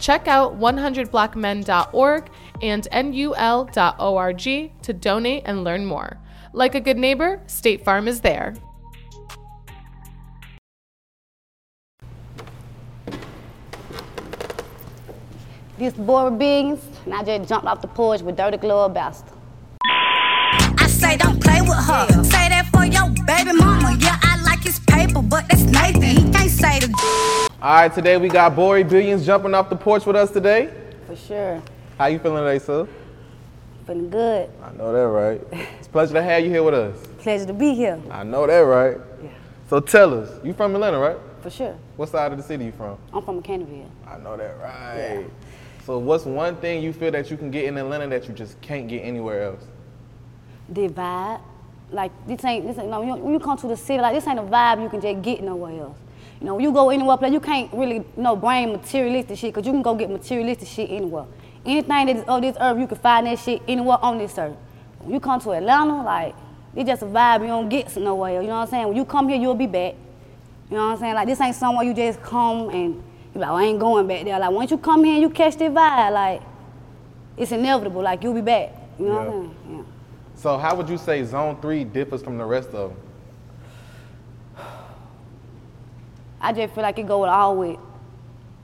Check out 100blackmen.org and nul.org to donate and learn more. Like a good neighbor, State Farm is there. These Borii Billions, and I just jumped off the porch with Dirty Glow Best. I say don't play with her. Yeah. Say that for your baby mama. Yeah, I like his paper, but that's Nathan. He can't say the... All right, today we got Borii Billions jumping off the porch with us today. For sure. How you feeling today, sir? Feeling good. I know that, right? It's a pleasure to have you here with us. Pleasure to be here. I know that, right? Yeah. So tell us, you from Atlanta, right? For sure. What side of the city you from? I'm from Canterville. I know that, right? Yeah. So what's one thing you feel that you can get in Atlanta that you just can't get anywhere else? The vibe. Like, this ain't, when you come to the city, like, this ain't a vibe you can just get nowhere else. You know, when you go anywhere, you can't really, bring materialistic shit, because you can go get materialistic shit anywhere. Anything that is on this earth, you can find that shit anywhere on this earth. When you come to Atlanta, like, it's just a vibe you don't get nowhere else, you know what I'm saying? When you come here, you'll be back. You know what I'm saying? Like, this ain't somewhere you just come and you're like, I ain't going back there. Like, once you come here and you catch that vibe, like, it's inevitable, like, you'll be back. You know what I'm saying? Yeah. So how would you say Zone 3 differs from the rest of them? I just feel like it go with all with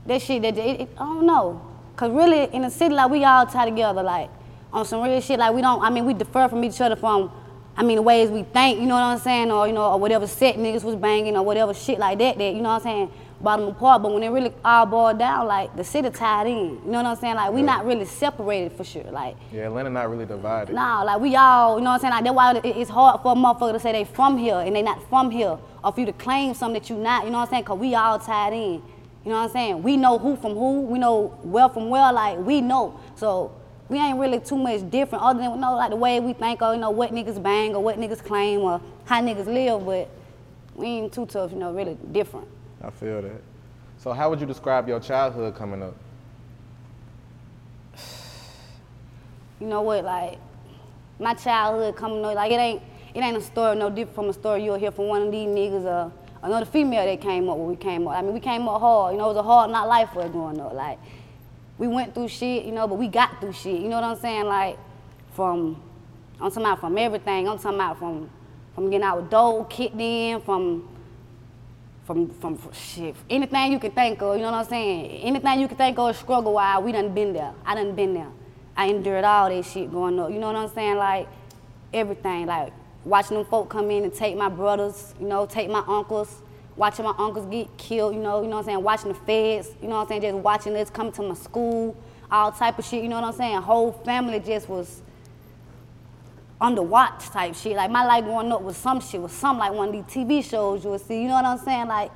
that shit. I don't know, cause really in the city like we all tied together like on some real shit like we don't. I mean we differ from each other from, the ways we think. You know what I'm saying? Or or whatever set niggas was banging or whatever shit like that. That you know what I'm saying? Bottom apart. But when it really all boiled down, like the city tied in. You know what I'm saying? Like we not really separated for sure. Like yeah, Atlanta not really divided. Nah, like we all. You know what I'm saying? Like that's why it's hard for a motherfucker to say they from here and they not from here. Or for you to claim something that you not, you know what I'm saying? Cause we all tied in, you know what I'm saying? We know who from who, we know well from well, like we know. So we ain't really too much different other than, like the way we think or, what niggas bang or what niggas claim or how niggas live, but we ain't too tough, really different. I feel that. So how would you describe your childhood coming up? You know what, like my childhood coming up, like it ain't a story no different from a story you'll hear from one of these niggas or another female that came up when we came up. I mean, we came up hard. It was a hard not life for us growing up. Like, we went through shit, but we got through shit. You know what I'm saying? Like, I'm talking about from everything. I'm talking about from getting out with dope, kicked in, from shit. Anything you can think of, you know what I'm saying? Anything you can think of struggle-wise, we done been there. I done been there. I endured all that shit growing up. You know what I'm saying? Like, everything, like, watching them folk come in and take my brothers, take my uncles, watching my uncles get killed, you know what I'm saying, watching the feds, you know what I'm saying, just watching this come to my school, all type of shit, you know what I'm saying, whole family just was under watch type shit. Like, my life growing up was some like one of these TV shows you would see, you know what I'm saying, like,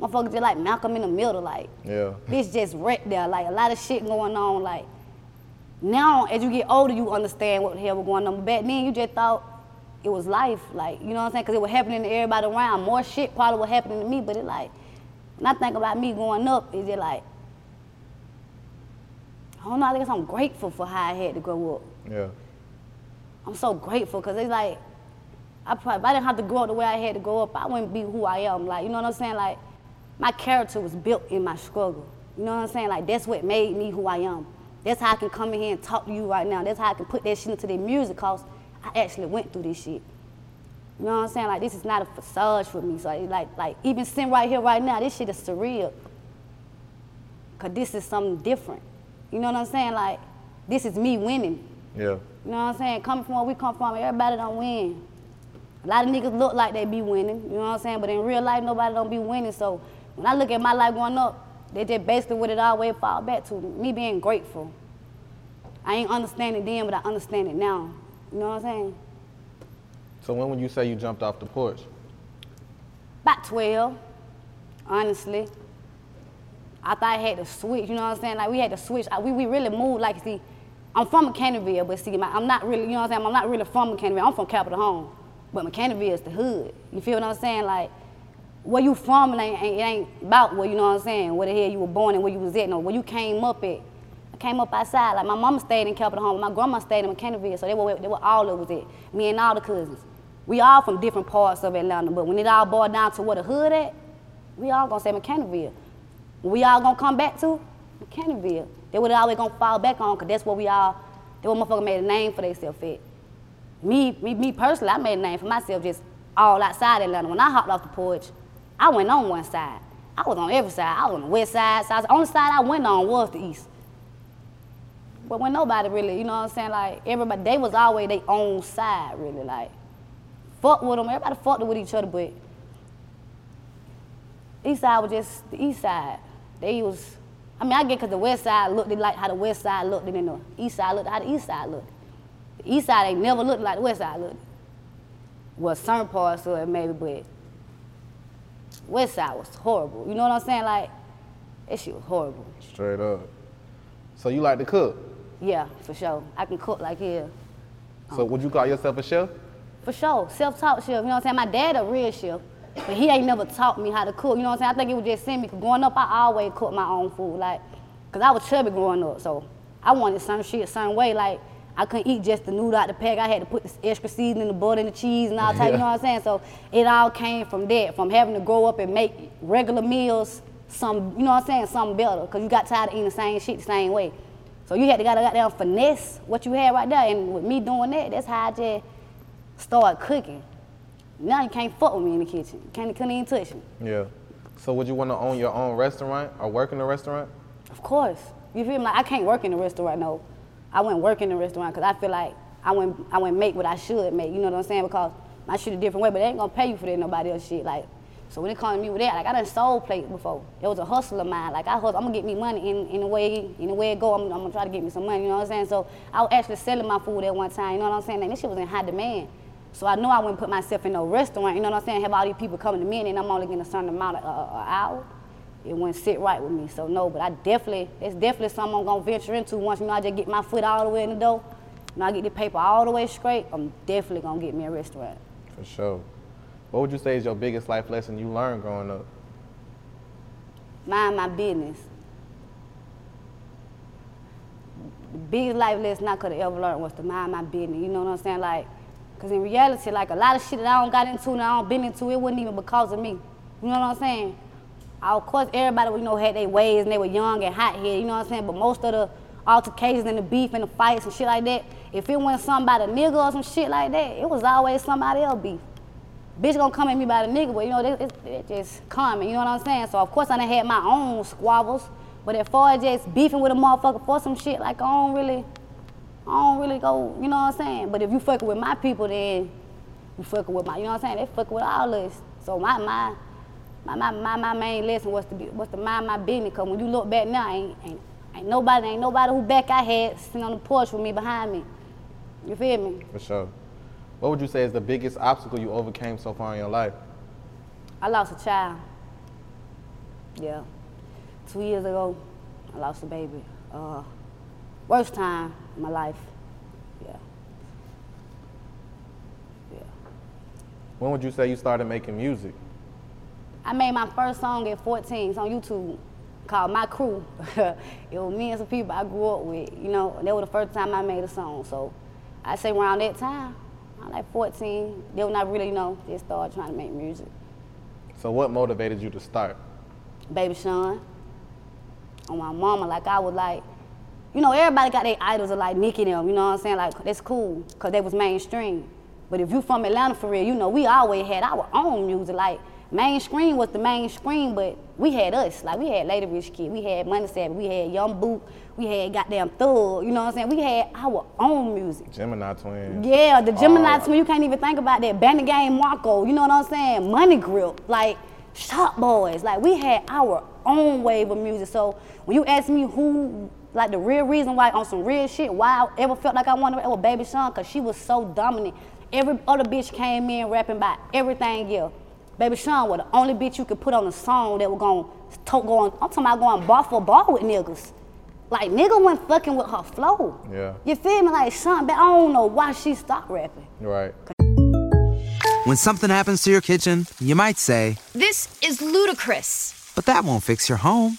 motherfuckers just like Malcolm in the Middle, like, yeah. Bitch just wrecked there, like, a lot of shit going on, like, now, as you get older, you understand what the hell was going on, but back then, you just thought, it was life, like, you know what I'm saying? Because it was happening to everybody around. More shit probably was happening to me, but it like, when I think about me growing up, it's just like, I don't know, I guess I'm grateful for how I had to grow up. Yeah. I'm so grateful, because it's like, if I didn't have to grow up the way I had to grow up, I wouldn't be who I am. Like, you know what I'm saying? Like, my character was built in my struggle. You know what I'm saying? Like, that's what made me who I am. That's how I can come in here and talk to you right now. That's how I can put that shit into the music, because I actually went through this shit. You know what I'm saying? Like, this is not a facade for me. So, like even sitting right here right now, this shit is surreal. Because this is something different. You know what I'm saying? Like, this is me winning. Yeah. You know what I'm saying? Coming from where we come from, everybody don't win. A lot of niggas look like they be winning, you know what I'm saying? But in real life, nobody don't be winning. So when I look at my life growing up, that's just basically what it always fall back to, me being grateful. I ain't understand it then, but I understand it now. You know what I'm saying? So when would you say you jumped off the porch? About 12, honestly. I thought I had to switch, you know what I'm saying? Like, we had to switch. We really moved, like, see, I'm from McKinneyville, but see, I'm not really, you know what I'm saying? I'm not really from McKinneyville. I'm from Capitol Home. But McKinneyville is the hood. You feel what I'm saying? Like, where you from, it ain't about where, you know what I'm saying, where the hell you were born and where you was at, no, where you came up at. I came up outside. Like, my mama stayed in Capitol Home, my grandma stayed in McKinneyville, so they were all that was at. Me and all the cousins. We all from different parts of Atlanta, but when it all boiled down to where the hood at, we all gonna say McKinneyville. We all gonna come back to McKinneyville. They were always gonna fall back on, because that's where we all, they were motherfuckers made a name for themselves at. Me personally, I made a name for myself just all outside Atlanta. When I hopped off the porch, I went on one side. I was on every side. I was on the west side. So the only side I went on was the east. But when nobody really, you know what I'm saying, like, everybody, they was always their own side, really. Like, fuck with them. Everybody fucked with each other, but east side was just the east side. They was, I mean, I get because the west side looked like how the west side looked, and then the east side looked how the east side looked. The east side ain't never looked like the west side looked. Well, certain parts of it maybe, but west side was horrible. You know what I'm saying? Like, that shit was horrible. Straight up. So you like to cook? Yeah, for sure. I can cook like hell. So would you call yourself a chef? For sure. Self-taught chef. You know what I'm saying? My dad a real chef, but he ain't never taught me how to cook. You know what I'm saying? I think it was just in me, because growing up, I always cooked my own food. Like, because I was chubby growing up, so I wanted some shit a certain way. Like, I couldn't eat just the noodle out the pack. I had to put this extra seasoning, the butter and the cheese and all type, you know what I'm saying? So it all came from that, from having to grow up and make regular meals, some, you know what I'm saying, something better, because you got tired of eating the same shit the same way. So you had to goddamn finesse what you had right there, and with me doing that, that's how I just started cooking. Now you can't fuck with me in the kitchen. You couldn't even touch me. Yeah. So would you want to own your own restaurant or work in a restaurant? Of course. You feel me? Like, I can't work in a restaurant, no. I wouldn't work in the restaurant, because I feel like I wouldn't make what I should make, you know what I'm saying? Because I shoot a different way, but they ain't gonna pay you for that, nobody else shit. Like, so when it comes to me with that, like, I done sold plates before. It was a hustle of mine. Like, I hustle, I'm gonna get me money in the way it go, I'm gonna try to get me some money, you know what I'm saying? So I was actually selling my food at one time, you know what I'm saying? And this shit was in high demand. So I know I wouldn't put myself in no restaurant, you know what I'm saying? Have all these people coming to me, and then I'm only getting a certain amount of an hour. It wouldn't sit right with me, so no, but it's definitely something I'm gonna venture into once, you know, I just get my foot all the way in the door, you know, I get the paper all the way straight, I'm definitely gonna get me a restaurant. For sure. What would you say is your biggest life lesson you learned growing up? Mind my business. The biggest life lesson I could have ever learned was to mind my business, you know what I'm saying? Like, because in reality, like, a lot of shit that I don't got into and I don't been into, it wasn't even because of me, you know what I'm saying? Of course, everybody, you know, had their ways and they were young and hot headed, you know what I'm saying? But most of the altercations and the beef and the fights and shit like that, if it wasn't something by the nigga or some shit like that, it was always somebody else beef. Bitch gonna come at me by the nigga, but you know, it's just common, you know what I'm saying? So, of course, I done had my own squabbles, but as far as just beefing with a motherfucker for some shit, like, I don't really go, you know what I'm saying? But if you fucking with my people, then you fucking with my, you know what I'm saying? They fucking with all us. So, my main lesson was to mind my business, because when you look back now, ain't nobody who back I had sitting on the porch with me, behind me. You feel me? For sure. What would you say is the biggest obstacle you overcame so far in your life? I lost a child. Yeah. 2 years ago, I lost a baby. Worst time in my life. Yeah. Yeah. When would you say you started making music? I made my first song at 14. It's on YouTube, called My Crew. It was me and some people I grew up with, you know, and that was the first time I made a song. So I say around that time, I'm like 14, they were not really, you know, they started trying to make music. So what motivated you to start? Baby Sean. On my mama, like I was like, you know, everybody got their idols of like Nicki them, you know what I'm saying? Like, that's cool, because they was mainstream. But if you from Atlanta for real, you know, we always had our own music. Like, mainstream was the mainstream, but we had us. Like, we had Lady Rich Kid, we had Money Sabbath, we had Young Boot, we had Goddamn Thug, you know what I'm saying? We had our own music. Gemini Twins. Yeah, the Gemini Twins, you can't even think about that. Band Game, Marco, you know what I'm saying? Money Grip, like, Shop Boys. Like, we had our own wave of music. So when you ask me who, like the real reason why, on some real shit, why I ever felt like I wanted to rap with Baby Sean, because she was so dominant. Every other bitch came in rapping about everything else. Baby Sean was the only bitch you could put on a song that was going to go on, I'm talking about going bar for bar with niggas. Like, nigga wasn't fucking with her flow. Yeah. You feel me? Like, Sean, I don't know why she stopped rapping. Right. When something happens to your kitchen, you might say, "This is ludicrous." But that won't fix your home.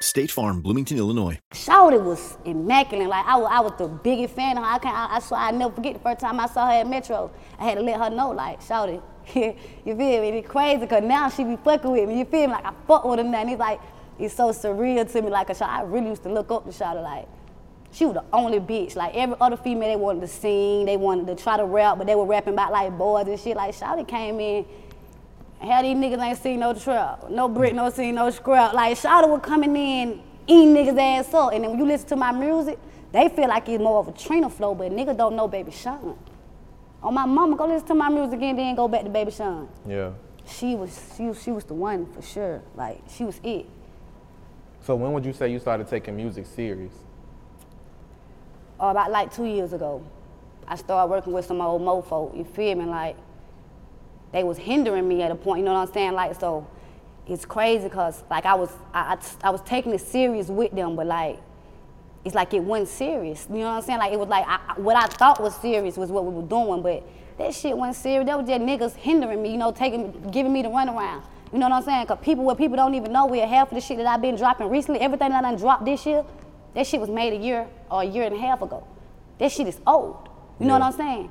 State Farm, Bloomington, Illinois. Shawty was immaculate. Like, I was the biggest fan of her. I never forget the first time I saw her at Metro. I had to let her know, like, Shawty, you feel me? It's crazy, because now she be fucking with me. You feel me? Like, I fuck with her now. And it's like, it's so surreal to me. Like, I really used to look up to Shawty. Like, she was the only bitch. Like, every other female, they wanted to sing. They wanted to try to rap, but they were rapping about, like, boys and shit. Like, Shawty came in. Hell, these niggas ain't seen no trap, no brick, no seen no scrap. Like, Shawty was coming in, eating niggas' ass up. And then when you listen to my music, they feel like it's more of a Trina flow, but niggas don't know Baby Sean. Oh, my mama, go listen to my music again, then go back to Baby Sean. Yeah. She was the one, for sure. Like, she was it. So when would you say you started taking music serious? About, like, 2 years ago. I started working with some old mofo, you feel me? Like, they was hindering me at a point, you know what I'm saying? Like, so it's crazy because, like, I was taking it serious with them, but, like, it's like it wasn't serious, you know what I'm saying? Like, it was like, what I thought was serious was what we were doing, but that shit wasn't serious. That was just niggas hindering me, you know, giving me the runaround. You know what I'm saying? Because people don't even know, where half of the shit that I've been dropping recently, everything that I done dropped this year, that shit was made a year or a year and a half ago. That shit is old, you know what I'm saying?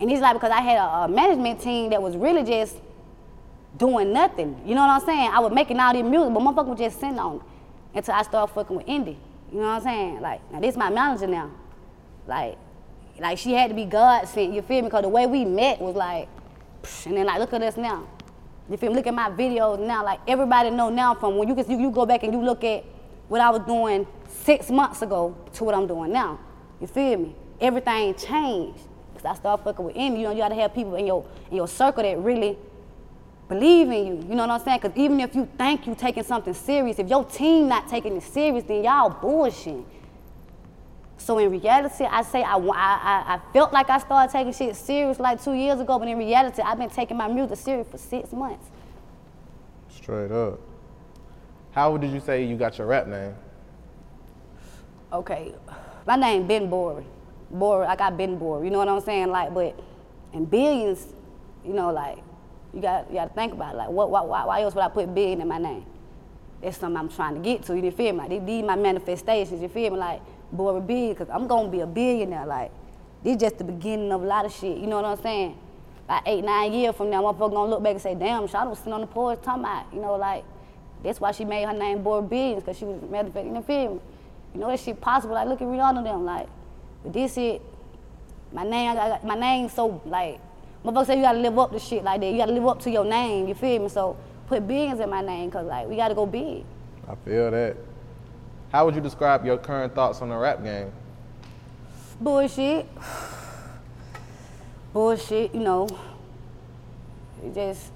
And it's like, because I had a management team that was really just doing nothing. You know what I'm saying? I was making all this music, but motherfucker was just sitting on it until I started fucking with Indy. You know what I'm saying? Like, now this my manager now. Like she had to be God sent, you feel me? Because the way we met was like, and then like, look at us now. You feel me? Look at my videos now. Like, everybody know now from when you go back and you look at what I was doing 6 months ago to what I'm doing now. You feel me? Everything changed. I started fucking with Emmy. You know, you gotta have people in your circle that really believe in you. You know what I'm saying? Because even if you think you taking something serious, if your team not taking it serious, then y'all bullshit. So in reality, I say I felt like I started taking shit serious like 2 years ago, but in reality, I've been taking my music serious for 6 months. Straight up. How did you say you got your rap name? Okay, my name been Borii. Bored, like I've been bored, you know what I'm saying? Like, but in Billions, you know, like, you gotta think about it. Like, why else would I put billion in my name? That's something I'm trying to get to, you feel me? Like, these my manifestations, you feel me? Like, Borii Billions, because I'm gonna be a billionaire. Like, this just the beginning of a lot of shit, you know what I'm saying? About 8, 9 years from now, motherfucker gonna look back and say, damn, Shawty was sitting on the porch talking about, you know, like, that's why she made her name Borii Billions, because she was manifesting, you feel me? You know, that shit possible. Like, look at Rihanna them, like, but this shit, my name so, like, motherfuckers say you gotta live up to shit like that. You gotta live up to your name, you feel me? So put billions in my name, cause like, we gotta go big. I feel that. How would you describe your current thoughts on the rap game? Bullshit. Bullshit, you know. It just,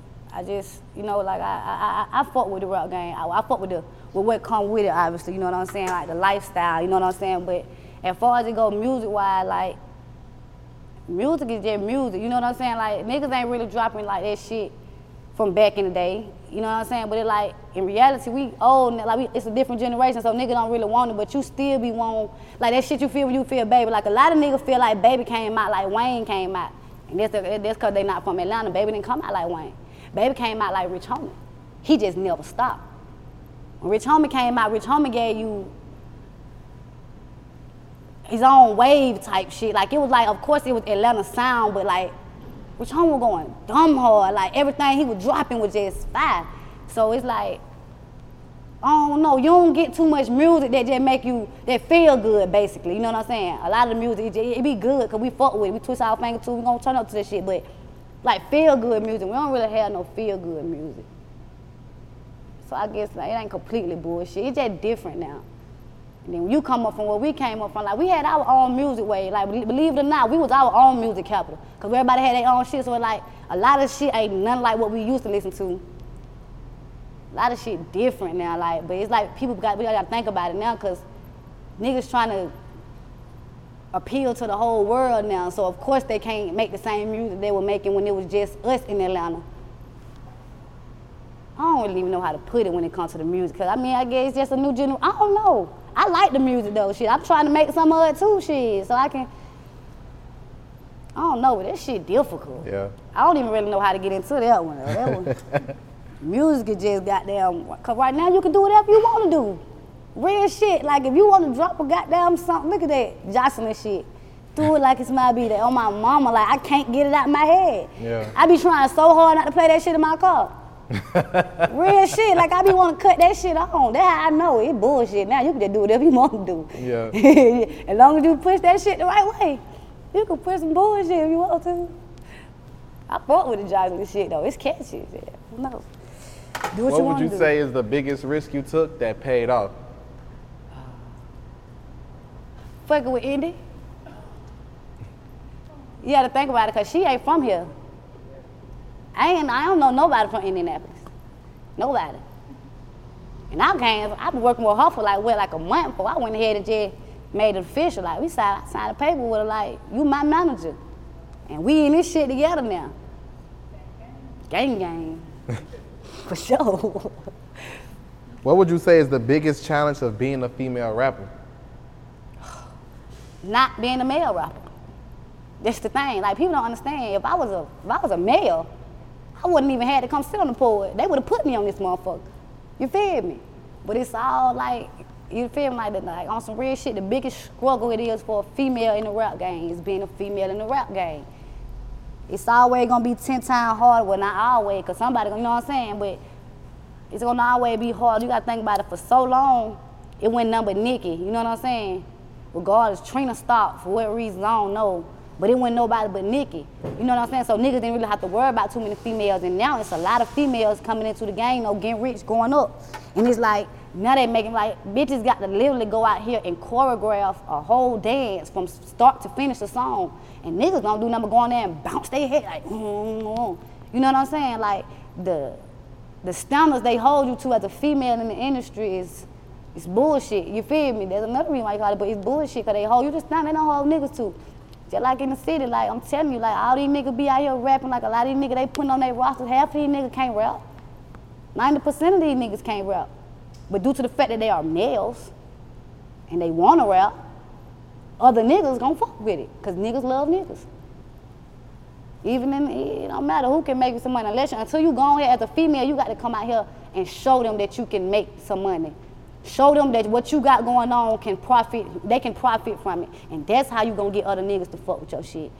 you know, like, I fuck with the rap game. I fuck with what come with it, obviously, you know what I'm saying? Like, the lifestyle, you know what I'm saying? But as far as it go music-wise, like, music is just music, you know what I'm saying? Like, niggas ain't really dropping, like, that shit from back in the day, you know what I'm saying? But it like, in reality, we old, like it's a different generation, so nigga don't really want it, but you still be want, like that shit you feel when you feel Baby. Like a lot of niggas feel like Baby came out like Wayne came out. And that's cause they not from Atlanta. Baby didn't come out like Wayne. Baby came out like Rich Homie. He just never stopped. When Rich Homie came out, Rich Homie gave you his own wave type shit. Like it was like, of course it was Atlanta sound, but like, Rich Homie was going dumb hard, like everything he was dropping was just fire. So it's like, I don't know, you don't get too much music that just make you, that feel good basically, you know what I'm saying? A lot of the music, it be good, cause we fuck with it, we twist our finger to it, we gonna turn up to that shit, but like feel good music, we don't really have no feel good music. So I guess like, it ain't completely bullshit, it's just different now. And then when you come up from where we came up from, like we had our own music wave. Like believe it or not, we was our own music capital. Cause everybody had their own shit. So like a lot of shit ain't nothing like what we used to listen to. A lot of shit different now. Like, but it's like we gotta think about it now. Cause niggas trying to appeal to the whole world now. So of course they can't make the same music they were making when it was just us in Atlanta. I don't really even know how to put it when it comes to the music. Cause I mean, I guess it's just a new generation. I don't know. I like the music though, shit. I'm trying to make some of it too, shit. So I don't know, but that shit difficult. Yeah. I don't even really know how to get into that one. Music is just goddamn, cause right now you can do whatever you want to do. Real shit, like if you want to drop a goddamn something, look at that Jocelyn shit. Do it like it's my birthday. Oh my mama, like I can't get it out of my head. Yeah. I be trying so hard not to play that shit in my car. Real shit, like I be want to cut that shit on. That's how I know it. It's bullshit. Now you can just do whatever you want to do. Yeah. As long as you push that shit the right way, you can push some bullshit if you want to. I fuck with the jogging shit though. It's catchy. Yeah. No. Do what you want to do. What would you say is the biggest risk you took that paid off? Fucking with Indy. You got to think about it, cause she ain't from here. I don't know nobody from Indianapolis. Nobody. And I've been working with her for like a month before I went ahead and just made it official. Like, we signed a paper with her, like, you my manager. And we in this shit together now. Gang gang. For sure. What would you say is the biggest challenge of being a female rapper? Not being a male rapper. That's the thing. Like, people don't understand. If I was a male, I wouldn't even had to come sit on the pole. They would have put me on this motherfucker. You feel me? But it's all like, you feel me, like on some real shit, the biggest struggle it is for a female in the rap game is being a female in the rap game. It's always gonna be 10 times harder, well not always, cause somebody, you know what I'm saying, but it's gonna always be hard. You gotta think about it, for so long, it went nothing but Nikki, you know what I'm saying? Regardless, Trina stopped, for what reason, I don't know. But it wasn't nobody but Nikki. You know what I'm saying? So niggas didn't really have to worry about too many females. And now it's a lot of females coming into the game, you know, getting rich, going up. And it's like, now they making like, bitches got to literally go out here and choreograph a whole dance from start to finish the song. And niggas don't do nothing but go on there and bounce their head like, you know what I'm saying? Like, the standards they hold you to as a female in the industry is, it's bullshit. You feel me? There's another reason why you call it, but it's bullshit, because they hold you to standards they don't hold niggas to. Just like in the city, like I'm telling you, like all these niggas be out here rapping, like a lot of these niggas, they putting on their rosters, half of these niggas can't rap. 90% of these niggas can't rap. But due to the fact that they are males and they wanna rap, other niggas gonna fuck with it, cause niggas love niggas. Even in, it don't matter who can make some money, until you go here as a female, you got to come out here and show them that you can make some money. Show them that what you got going on can profit, they can profit from it. And that's how you gonna get other niggas to fuck with your shit.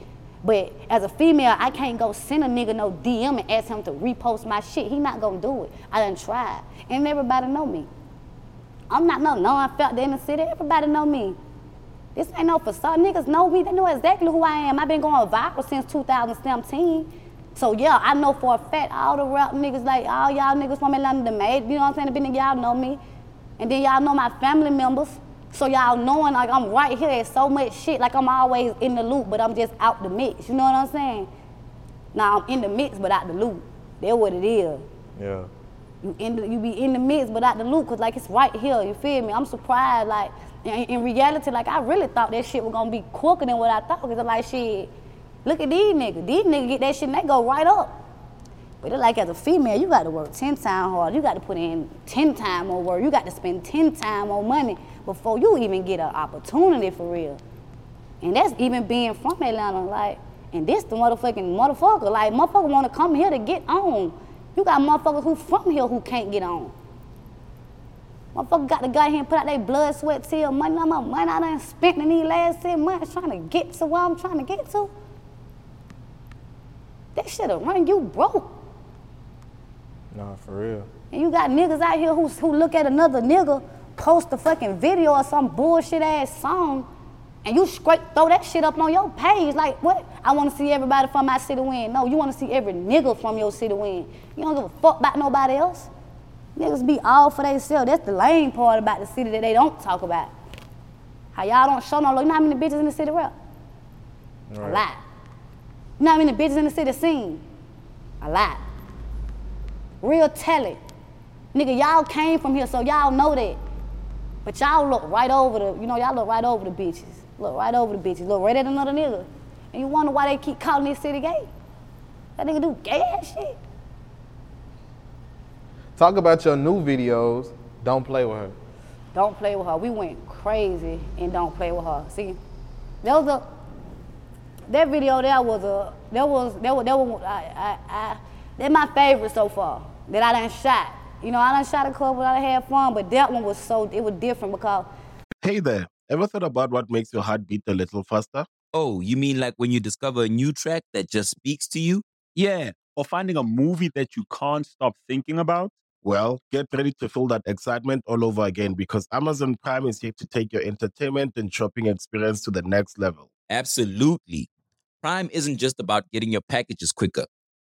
But as a female, I can't go send a nigga no DM and ask him to repost my shit. He not gonna do it. I done tried. And everybody know me. I'm not no unfelt in the city. Everybody know me. This ain't no facade. Niggas know me. They know exactly who I am. I've been going viral since 2017. So yeah, I know for a fact all the rap niggas, like all y'all niggas from Atlanta, made, you know what I'm saying? Y'all know me. And then y'all know my family members. So y'all knowing like I'm right here at so much shit, like I'm always in the loop, but I'm just out the mix, you know what I'm saying? Now I'm in the mix, but out the loop. That's what it is. Yeah. You be in the mix, but out the loop, cause like it's right here, you feel me? I'm surprised, like in reality, like I really thought that shit was gonna be quicker than what I thought, cause I'm like, shit, look at these niggas get that shit and they go right up. with it. Like as a female, you got to work 10 times harder. You got to put in 10 times more work. You got to spend 10 times more money before you even get an opportunity for real. And that's even being from Atlanta, like, and this the motherfucker. Like, motherfucker want to come here to get on. You got motherfuckers who from here who can't get on. Motherfucker got to go here and put out their blood, sweat, tears, money. Now my money I done spent in these last 7 months trying to get to where I'm trying to get to. That shit'll run you broke. Nah, for real. And you got niggas out here who look at another nigga post a fucking video or some bullshit ass song, and you straight throw that shit up on your page. Like, what? I want to see everybody from my city win. No, you want to see every nigga from your city win. You don't give a fuck about nobody else. Niggas be all for themselves. That's the lame part about the city that they don't talk about. How y'all don't show no love. You know how many bitches in the city rap? Right. A lot. You know how many bitches in the city sing? A lot. Real talent. Nigga, y'all came from here, so y'all know that. But y'all look right over the, you know, y'all look right over the bitches. Look right over the bitches. Look right at another nigga. And you wonder why they keep calling this city gay. That nigga do gay ass shit. Talk about your new videos, Don't Play With Her. Don't Play With Her. We went crazy in Don't Play With Her. See, there was that video there was a, that's my favorite so far that I done shot. You know, I done shot a couple, I done had fun, but that one was so, it was different because. Hey there, ever thought about what makes your heart beat a little faster? Oh, you mean like when you discover a new track that just speaks to you? Yeah, or finding a movie that you can't stop thinking about? Well, get ready to feel that excitement all over again because Amazon Prime is here to take your entertainment and shopping experience to the next level. Absolutely. Prime isn't just about getting your packages quicker.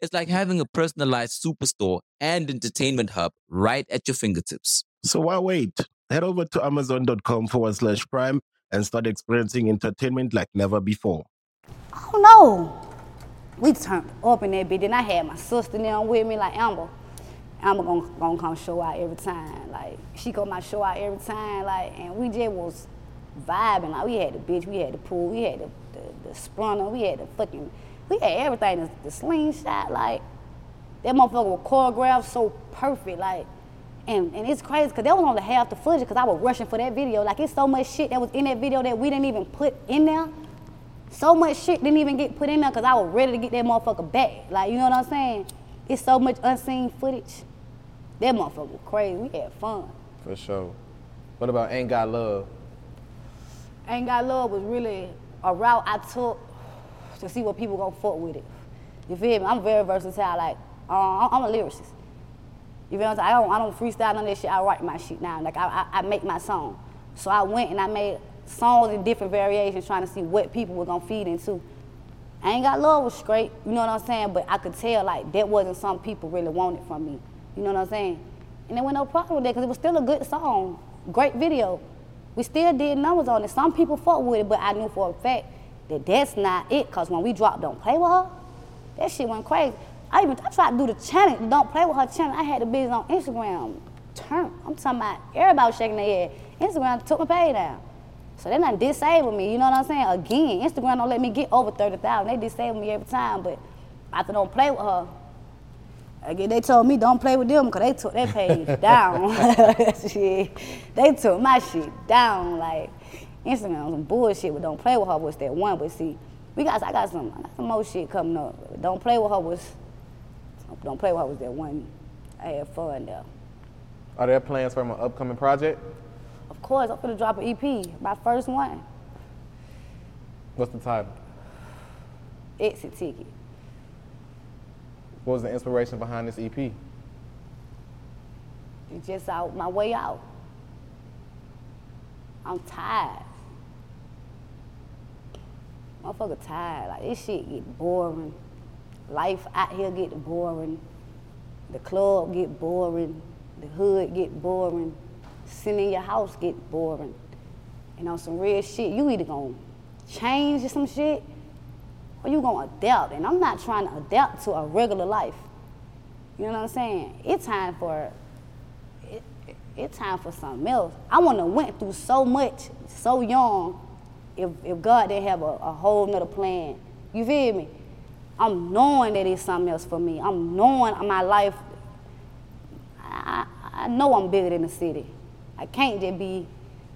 It's like having a personalized superstore and entertainment hub right at your fingertips. So why wait? Head over to Amazon.com/Prime and start experiencing entertainment like never before. Oh no! We turned up in that bitch, and I had my sister down with me like Amber. Amber gonna come show out every time. Like, she come out show out every time. Like, and we just was vibing. Like, we had the bitch, we had the pool, we had the sprinter, we had the fucking, we had everything. The slingshot, like, that motherfucker was choreographed so perfect. Like, and it's crazy, because that was only half the footage, because I was rushing for that video. Like, it's so much shit that was in that video that we didn't even put in there. So much shit didn't even get put in there, because I was ready to get that motherfucker back. Like, you know what I'm saying? It's so much unseen footage. That motherfucker was crazy. We had fun. For sure. What about Ain't Got Love? Ain't Got Love was really a route I took to see what people gonna fuck with it. You feel me? I'm very versatile. Like, I'm a lyricist. You feel me? I don't freestyle on that shit. I write my shit now. Like, I make my song. So I went and I made songs in different variations, trying to see what people were gonna feed into. Ain't Got Love was straight. You know what I'm saying? But I could tell, like, that wasn't something people really wanted from me. You know what I'm saying? And there was no problem with that, because it was still a good song, great video. We still did numbers on it. Some people fucked with it, but I knew for a fact that that's not it, because when we dropped Don't Play With Her, that shit went crazy. I tried to do the challenge, the Don't Play With Her challenge. I had the bitches on Instagram turn. I'm talking about everybody was shaking their head. Instagram took my page down. So they done disabled me, you know what I'm saying? Again, Instagram don't let me get over 30,000. They disable me every time, but after Don't Play With Her, again, they told me don't play with them because they took their page down. Shit. They took my shit down. Like, Instagram was some bullshit with Don't Play With Her was that one. But see, I got some more shit coming up. Don't Play With Her was that one. I had fun though. Are there plans for my upcoming project? Of course, I'm gonna drop an EP, my first one. What's the title? Exit Ticket. What was the inspiration behind this EP? It's just out, my way out. I'm tired. Motherfucker tired. Like, this shit get boring. Life out here get boring. The club get boring. The hood get boring. sitting in your house get boring. And on some real shit, you either gonna change or some shit, or you gonna adapt. And I'm not trying to adapt to a regular life. You know what I'm saying? It's time for something else. I wanna went through so much, so young, if God didn't have a whole nother plan. You feel me? I'm knowing that it's something else for me. I'm knowing my life, I know I'm bigger than the city. I can't just be,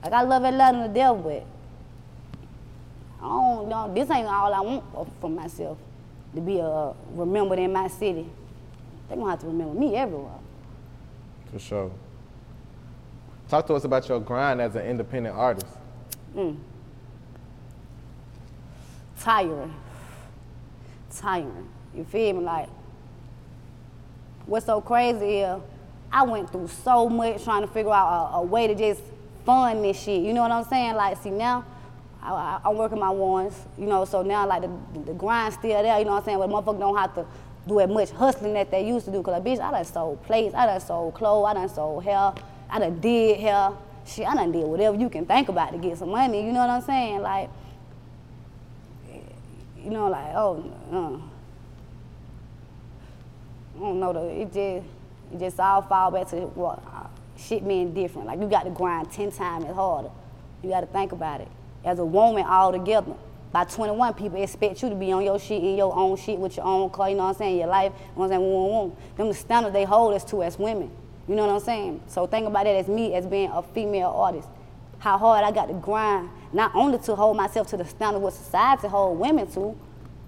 like I love Atlanta to death, but I don't know, this ain't all I want for myself, to be remembered in my city. They're gonna have to remember me everywhere. For sure. Talk to us about your grind as an independent artist. Tiring. You feel me? Like, what's so crazy is I went through so much trying to figure out a way to just fund this shit. You know what I'm saying? Like, see, now I'm working my ones, you know, so now, like, the grind's still there, you know what I'm saying? But motherfuckers don't have to do as much hustling that they used to do. Because, like, bitch, I done sold plates, I done sold clothes, I done sold hair, I done did hair. Shit, I done did whatever you can think about to get some money, you know what I'm saying? Like, you know, like, I don't know, though. It just all fall back to what shit being different. Like, you got to grind 10 times as harder. You got to think about it. As a woman, all together, by 21, people expect you to be on your shit, in your own shit, with your own car, you know what I'm saying, your life, you know what I'm saying, Them the standards they hold us to as women, you know what I'm saying? So think about that as me, as being a female artist, how hard I got to grind, not only to hold myself to the standard what society hold women to,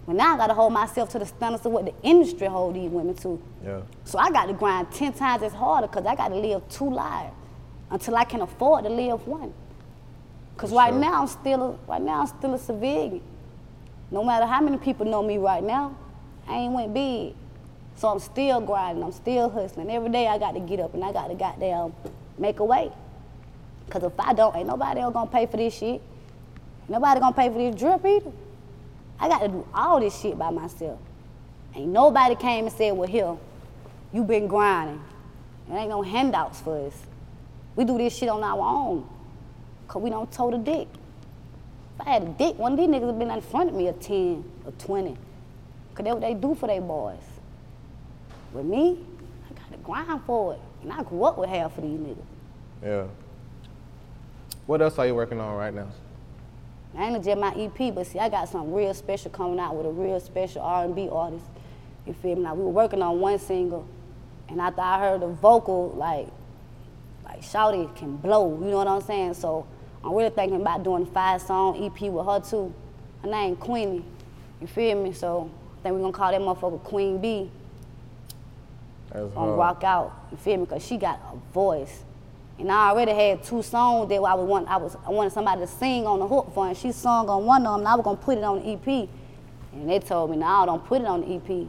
but now I got to hold myself to the standards of what the industry hold these women to. Yeah. So I got to grind 10 times as harder because I got to live two lives until I can afford to live one. Because right now I'm still a civilian. No matter how many people know me right now, I ain't went big. So I'm still grinding, I'm still hustling. Every day I got to get up and I got to goddamn make a way. Because if I don't, ain't nobody else gonna pay for this shit. Nobody gonna pay for this drip either. I got to do all this shit by myself. Ain't nobody came and said, well, here, you been grinding. There ain't no handouts for us. We do this shit on our own. Cause we don't tote a dick. If I had a dick, one of these niggas would been in front of me a 10 or 20. Cause that's what they do for their boys. With me, I gotta grind for it. And I grew up with half of these niggas. Yeah. What else are you working on right now? I ain't just my EP, but see, I got something real special coming out with a real special R&B artist. You feel me? Like, we were working on one single, and after I heard the vocal, like Shawty can blow, you know what I'm saying? So I'm really thinking about doing a 5-song EP with her too. Her name Queenie, you feel me? So I think we're gonna call that motherfucker Queen B. That's hard. Rock out, you feel me? Cause she got a voice. And I already had 2 songs that I wanted somebody to sing on the hook for, and she sung on one of them, and I was gonna put it on the EP. And they told me, no, don't put it on the EP.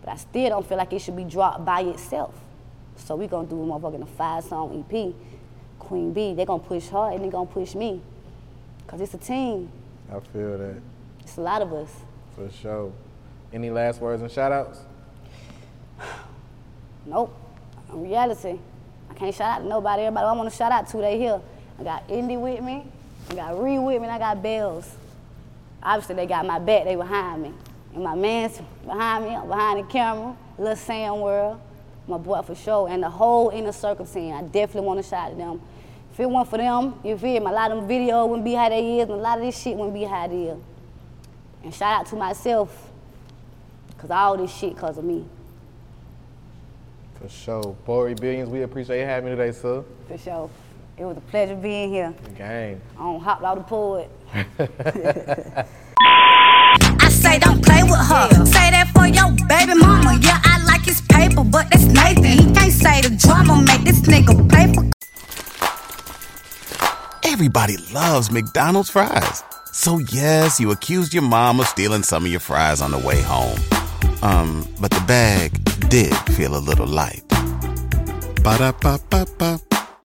But I still don't feel like it should be dropped by itself. So we gonna do a motherfucking 5-song EP, Queen B. They gonna push her, and they gonna push me. Cause it's a team. I feel that. It's a lot of us. For sure. Any last words and shout outs? Nope, in reality. I can't shout out to nobody. Everybody I want to shout out to, they here. I got Indy with me, I got Ree with me, and I got Bells. Obviously, they got my back, they behind me. And my man's behind me, I'm behind the camera, Lil Sam World, my boy for sure, and the whole inner circle team. I definitely want to shout out to them. If it weren't for them, you feel me, a lot of them videos wouldn't be how they is, and a lot of this shit wouldn't be how it is. And shout out to myself, because all this shit because of me. For sure. Borii Billions, we appreciate you having me today, sir. For sure. It was a pleasure being here. Game. On Hop Loud the Poet. I say don't play with her. Yeah. Say that for your baby mama. Yeah, I like his paper, but that's Nathan. He can't say the drama make this nigga play for... Everybody loves McDonald's fries. So yes, you accused your mom of stealing some of your fries on the way home. But the bag did feel a little light. Ba-da-ba-ba-ba.